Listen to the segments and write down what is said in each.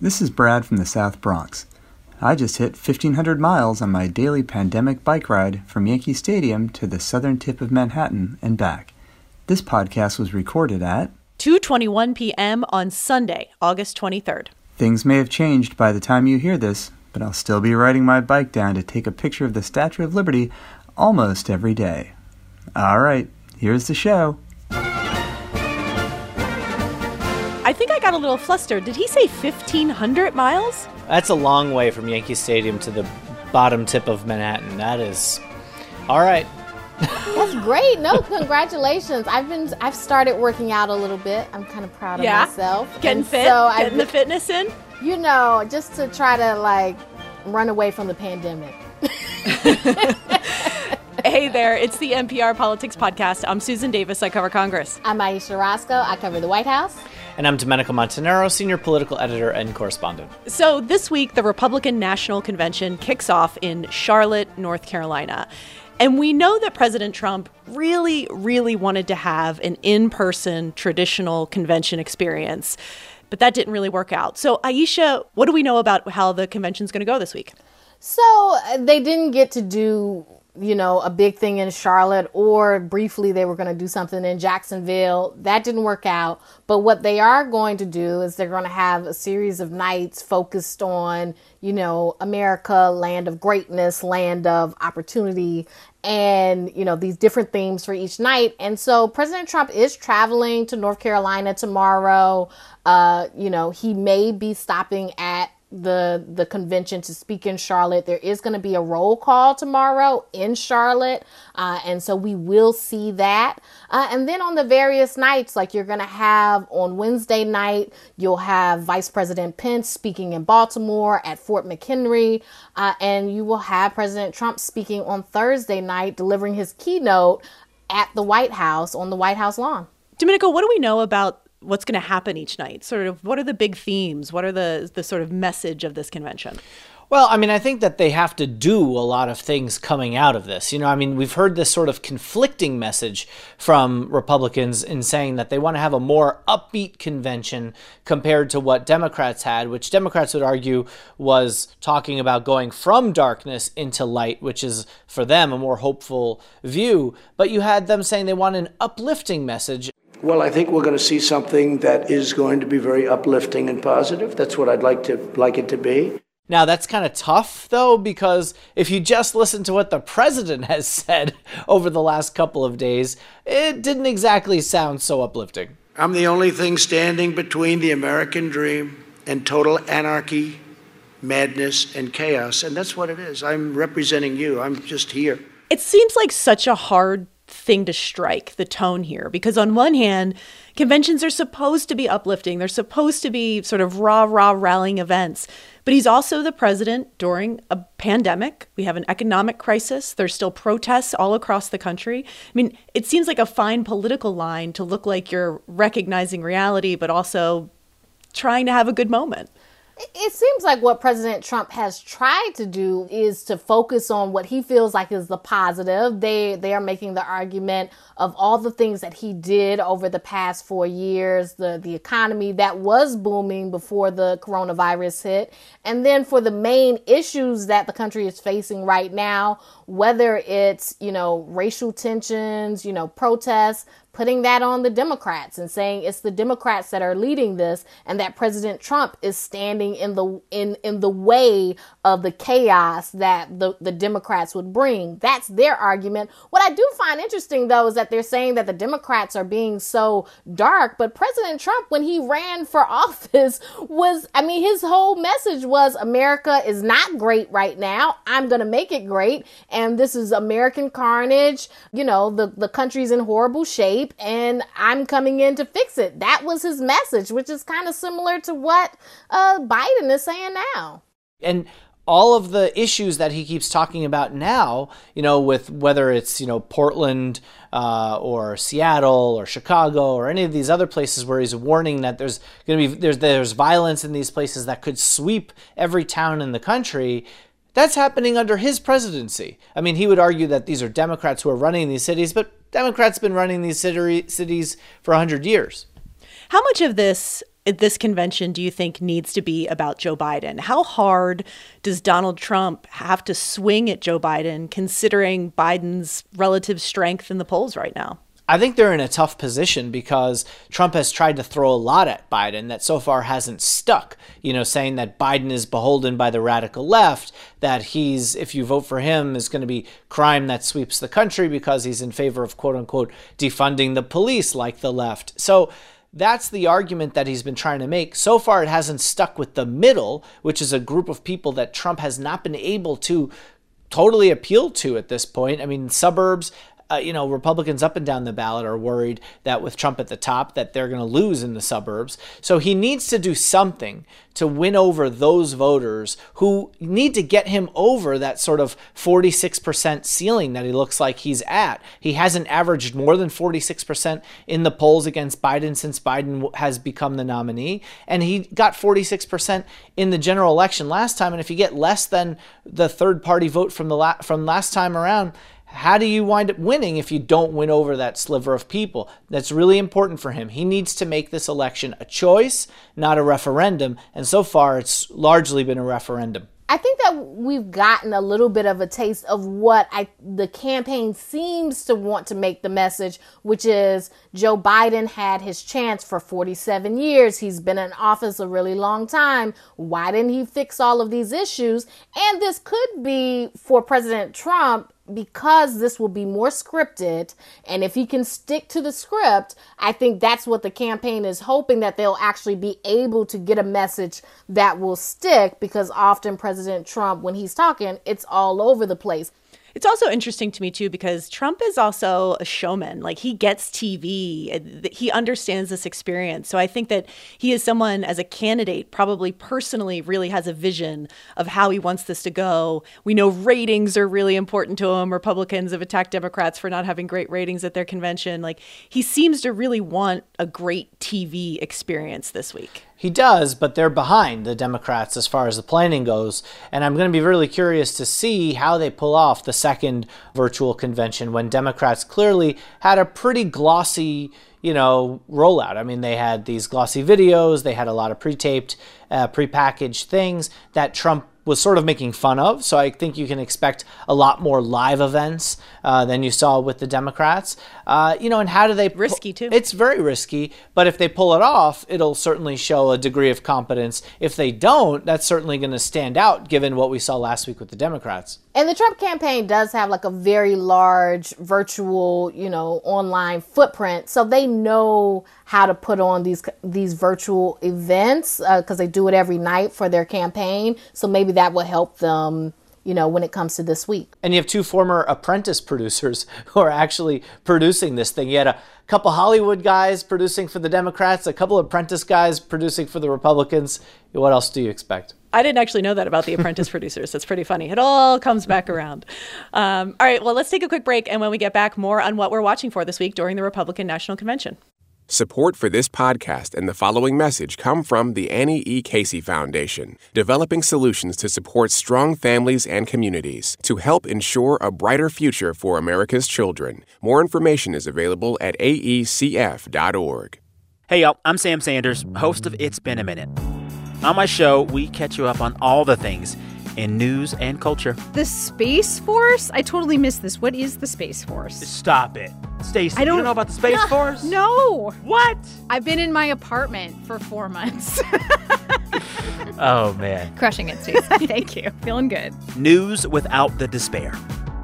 This is Brad from the South Bronx. I just hit 1,500 miles on my daily pandemic bike ride from Yankee Stadium to the southern tip of Manhattan and back. This podcast was recorded at 2:21 p.m. on Sunday, August 23rd. Things may have changed by the time you hear this, but I'll still be riding my bike down to take a picture of the Statue of Liberty almost every day. All right, here's the show. I think I got a little flustered. Did he say 1,500 miles? That's a long way from Yankee Stadium to the bottom tip of Manhattan. That is all right. That's great. No, congratulations. I've started working out a little bit. I'm kind of proud of myself. Getting the fitness in? You know, just to try to like run away from the pandemic. Hey there, it's the NPR Politics Podcast. I'm Susan Davis, I cover Congress. I'm Ayesha Rascoe, I cover the White House. And I'm Domenico Montanaro, senior political editor and correspondent. So this week, the Republican National Convention kicks off in Charlotte, North Carolina. And we know that President Trump really, really wanted to have an in-person traditional convention experience, but that didn't really work out. So Ayesha, what do we know about how the convention's going to go this week? So they didn't get to do, you know, a big thing in Charlotte, or briefly they were going to do something in Jacksonville. That didn't work out. But what they are going to do is they're going to have a series of nights focused on, you know, America, land of greatness, land of opportunity, and, you know, these different themes for each night. And so President Trump is traveling to North Carolina tomorrow. You know, he may be stopping at the convention to speak in Charlotte. There is going to be a roll call tomorrow in Charlotte. And so we will see that. And then on the various nights, like you're going to have on Wednesday night, you'll have Vice President Pence speaking in Baltimore at Fort McHenry. And you will have President Trump speaking on Thursday night, delivering his keynote at the White House on the White House lawn. Domenico, what do we know about what's going to happen each night? Sort of what are the big themes? What are the sort of message of this convention? Well, I mean, I think that they have to do a lot of things coming out of this. You know, I mean, we've heard this sort of conflicting message from Republicans in saying that they want to have a more upbeat convention compared to what Democrats had, which Democrats would argue was talking about going from darkness into light, which is for them a more hopeful view. But you had them saying they want an uplifting message. Well, I think we're going to see something that is going to be very uplifting and positive. That's what I'd like it to be. Now, that's kind of tough, though, because if you just listen to what the president has said over the last couple of days, it didn't exactly sound so uplifting. I'm the only thing standing between the American dream and total anarchy, madness, and chaos. And that's what it is. I'm representing you. I'm just here. It seems like such a hard thing to strike, the tone here, because on one hand, conventions are supposed to be uplifting. They're supposed to be sort of rah-rah rallying events. But he's also the president during a pandemic. We have an economic crisis. There's still protests all across the country. I mean, it seems like a fine political line to look like you're recognizing reality, but also trying to have a good moment. It seems like what President Trump has tried to do is to focus on what he feels like is the positive. They are making the argument of all the things that he did over the past 4 years, the economy that was booming before the coronavirus hit. And then for the main issues that the country is facing right now, whether it's, you know, racial tensions, you know, protests, putting that on the Democrats and saying it's the Democrats that are leading this and that President Trump is standing in the way of the chaos that the Democrats would bring. That's their argument. What I do find interesting, though, is that they're saying that the Democrats are being so dark. But President Trump, when he ran for office, his whole message was America is not great right now. I'm going to make it great. And this is American carnage. You know, the country's in horrible shape, and I'm coming in to fix it. That was his message, which is kind of similar to what Biden is saying now. And all of the issues that he keeps talking about now, you know, with whether it's, you know, Portland or Seattle or Chicago or any of these other places where he's warning that there's going to be there's violence in these places that could sweep every town in the country. That's happening under his presidency. I mean, he would argue that these are Democrats who are running these cities, but Democrats have been running these cities for 100 years. How much of this this convention do you think needs to be about Joe Biden? How hard does Donald Trump have to swing at Joe Biden, considering Biden's relative strength in the polls right now? I think they're in a tough position because Trump has tried to throw a lot at Biden that so far hasn't stuck, you know, saying that Biden is beholden by the radical left, that he's, if you vote for him, is going to be crime that sweeps the country because he's in favor of, quote unquote, defunding the police like the left. So that's the argument that he's been trying to make. So far, it hasn't stuck with the middle, which is a group of people that Trump has not been able to totally appeal to at this point. I mean, suburbs, Republicans up and down the ballot are worried that with Trump at the top that they're going to lose in the suburbs. So he needs to do something to win over those voters who need to get him over that sort of 46% ceiling that he looks like he's at. He hasn't averaged more than 46% in the polls against Biden since Biden has become the nominee. And he got 46% in the general election last time. And if you get less than the third party vote from last time around, how do you wind up winning if you don't win over that sliver of people? That's really important for him. He needs to make this election a choice, not a referendum. And so far, it's largely been a referendum. I think that we've gotten a little bit of a taste of what the campaign seems to want to make the message, which is Joe Biden had his chance for 47 years. He's been in office a really long time. Why didn't he fix all of these issues? And this could be for President Trump, because this will be more scripted. And if he can stick to the script, I think that's what the campaign is hoping, that they'll actually be able to get a message that will stick, because often President Trump, when he's talking, it's all over the place. It's also interesting to me, too, because Trump is also a showman. Like, he gets TV. He understands this experience. So I think that he is someone, as a candidate, probably personally really has a vision of how he wants this to go. We know ratings are really important to him. Republicans have attacked Democrats for not having great ratings at their convention. Like, he seems to really want a great TV experience this week. He does, but they're behind the Democrats as far as the planning goes. And I'm going to be really curious to see how they pull off the second virtual convention when Democrats clearly had a pretty glossy, rollout. I mean, they had these glossy videos. They had a lot of pre-taped, pre-packaged things that Trump was sort of making fun of. So I think you can expect a lot more live events than you saw with the Democrats. And how do they... Risky, too. It's very risky, but if they pull it off, it'll certainly show a degree of competence. If they don't, that's certainly going to stand out given what we saw last week with the Democrats. And the Trump campaign does have a very large virtual, online footprint. So they know how to put on these virtual events because they do it every night for their campaign. So maybe that will help them, when it comes to this week. And you have two former Apprentice producers who are actually producing this thing. You had a couple Hollywood guys producing for the Democrats, a couple Apprentice guys producing for the Republicans. What else do you expect? I didn't actually know that about the Apprentice producers. That's pretty funny. It all comes back around. All right, well, let's take a quick break. And when we get back, more on what we're watching for this week during the Republican National Convention. Support for this podcast and the following message come from the Annie E. Casey Foundation, developing solutions to support strong families and communities to help ensure a brighter future for America's children. More information is available at AECF.org. Hey, y'all. I'm Sam Sanders, host of It's Been a Minute. On my show, we catch you up on all the things in news and culture. The Space Force? I totally missed this. What is the Space Force? Stop it. Stacey, you don't know about the Space Force? No. What? I've been in my apartment for 4 months. Oh, man. Crushing it, Stacey. Thank you. Feeling good. News without the despair.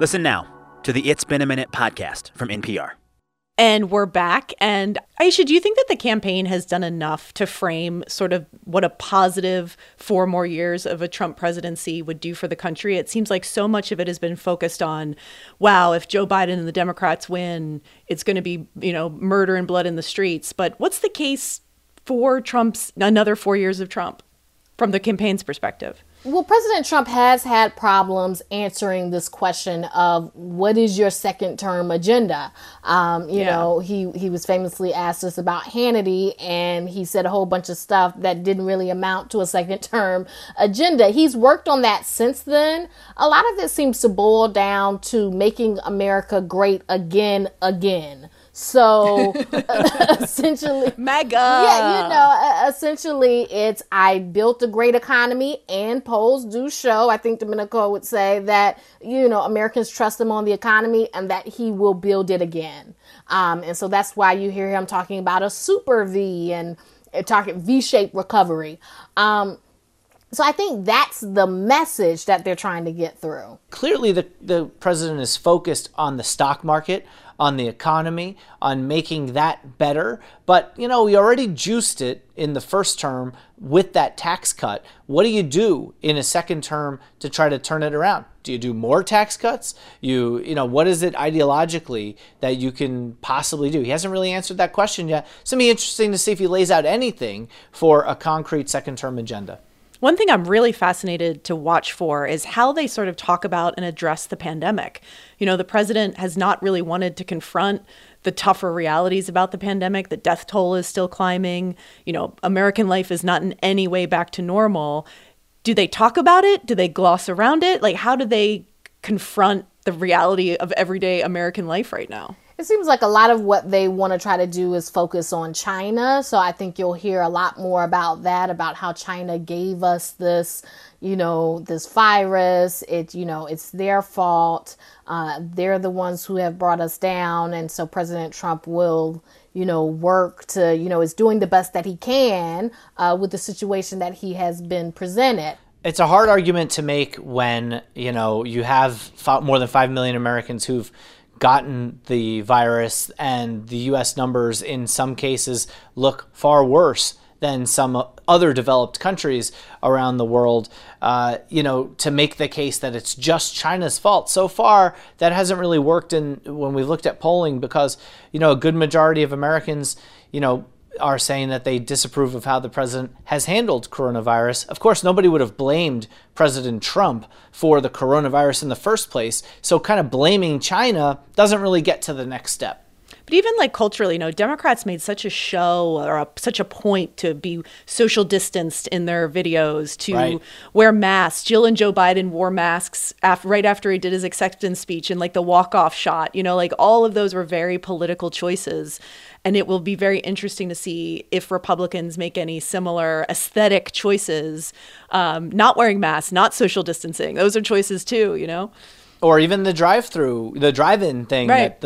Listen now to the It's Been a Minute podcast from NPR. And we're back. And Ayesha, do you think that the campaign has done enough to frame sort of what a positive 4 more years of a Trump presidency would do for the country? It seems like so much of it has been focused on, wow, if Joe Biden and the Democrats win, it's going to be, murder and blood in the streets. But what's the case for another 4 years of Trump from the campaign's perspective? Well, President Trump has had problems answering this question of what is your second term agenda? He was famously asked us about Hannity, and he said a whole bunch of stuff that didn't really amount to a second term agenda. He's worked on that since then. A lot of it seems to boil down to making America great again. So essentially, mega. Yeah, essentially it's, I built a great economy, and polls do show, I think Domenico would say that, Americans trust him on the economy and that he will build it again. And so that's why you hear him talking about a super V and talking V-shaped recovery. So I think that's the message that they're trying to get through. Clearly, the president is focused on the stock market, on the economy, on making that better. But, we already juiced it in the first term with that tax cut. What do you do in a second term to try to turn it around? Do you do more tax cuts? What is it ideologically that you can possibly do? He hasn't really answered that question yet. It's going to be interesting to see if he lays out anything for a concrete second term agenda. One thing I'm really fascinated to watch for is how they sort of talk about and address the pandemic. The president has not really wanted to confront the tougher realities about the pandemic. The death toll is still climbing. American life is not in any way back to normal. Do they talk about it? Do they gloss around it? Like, how do they confront the reality of everyday American life right now? It seems like a lot of what they want to try to do is focus on China. So I think you'll hear a lot more about that, about how China gave us this, this virus. It's their fault. They're the ones who have brought us down. And so President Trump will, work to, is doing the best that he can with the situation that he has been presented. It's a hard argument to make when, you have more than 5 million Americans who've gotten the virus, and the U.S. numbers in some cases look far worse than some other developed countries around the world, to make the case that it's just China's fault. So far, that hasn't really worked when we've looked at polling, because, a good majority of Americans, are saying that they disapprove of how the president has handled coronavirus. Of course, nobody would have blamed President Trump for the coronavirus in the first place. So kind of blaming China doesn't really get to the next step. But even culturally, Democrats made such a show or such a point to be social distanced in their videos, to wear masks. Jill and Joe Biden wore masks right after he did his acceptance speech and the walk-off shot. All of those were very political choices. And it will be very interesting to see if Republicans make any similar aesthetic choices, not wearing masks, not social distancing. Those are choices too, Or even the drive-in thing that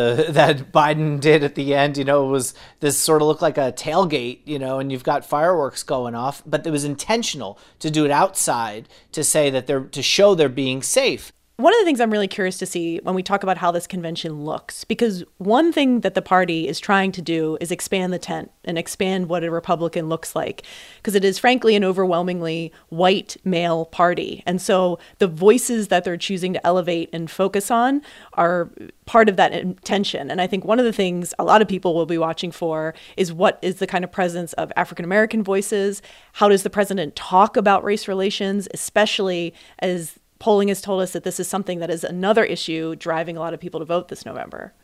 Biden did at the end, it was this sort of looked like a tailgate, and you've got fireworks going off, but it was intentional to do it outside to say that to show they're being safe. One of the things I'm really curious to see when we talk about how this convention looks, because one thing that the party is trying to do is expand the tent and expand what a Republican looks like, because it is frankly an overwhelmingly white male party. And so the voices that they're choosing to elevate and focus on are part of that intention. And I think one of the things a lot of people will be watching for is what is the kind of presence of African-American voices? How does the president talk about race relations, especially as polling has told us that this is something that is another issue driving a lot of people to vote this November.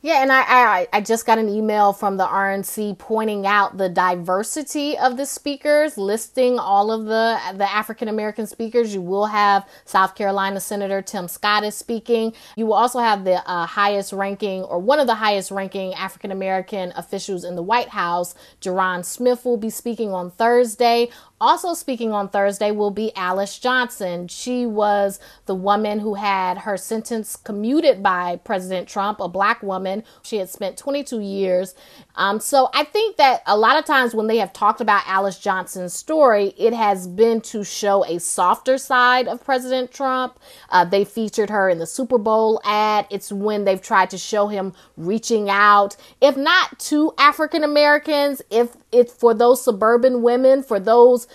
Yeah, and I just got an email from the RNC pointing out the diversity of the speakers, listing all of the African-American speakers. You will have South Carolina Senator Tim Scott is speaking. You will also have the highest ranking, or one of the highest ranking African-American officials in the White House. Jerron Smith will be speaking on Thursday. Also speaking on Thursday will be Alice Johnson. She was the woman who had her sentence commuted by President Trump, a black woman. She had spent 22 years. So I think that a lot of times when they have talked about Alice Johnson's story, it has been to show a softer side of President Trump. They featured her in the Super Bowl ad. It's when they've tried to show him reaching out, if not to African Americans, if it's for those suburban women, for those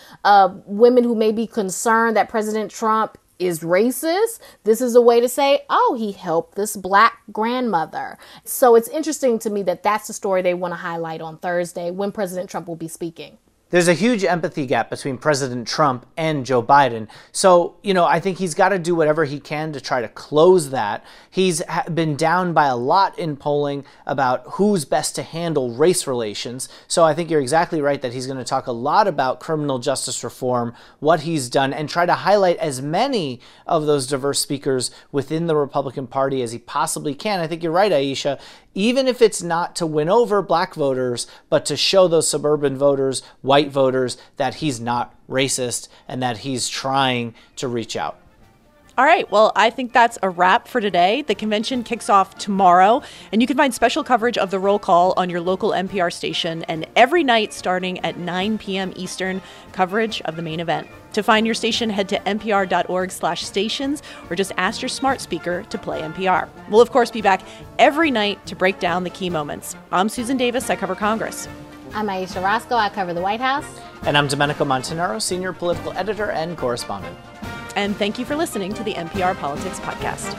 women who may be concerned that President Trump is racist. This is a way to say, oh, he helped this black grandmother. So it's interesting to me that that's the story they want to highlight on Thursday when President Trump will be speaking. There's a huge empathy gap between President Trump and Joe Biden. So, you know, I think he's got to do whatever he can to try to close that. He's been down by a lot in polling about who's best to handle race relations. So I think you're exactly right that he's going to talk a lot about criminal justice reform, what he's done, and try to highlight as many of those diverse speakers within the Republican Party as he possibly can. I think you're right, Ayesha. Even if it's not to win over black voters, but to show those suburban voters, white voters, that he's not racist and that he's trying to reach out. All right. Well, I think that's a wrap for today. The convention kicks off tomorrow, and you can find special coverage of the roll call on your local NPR station and every night starting at 9 p.m. Eastern, coverage of the main event. To find your station, head to npr.org/stations or just ask your smart speaker to play NPR. We'll, of course, be back every night to break down the key moments. I'm Susan Davis. I cover Congress. I'm Ayesha Rascoe. I cover the White House. And I'm Domenico Montanaro, senior political editor and correspondent. And thank you for listening to the NPR Politics Podcast.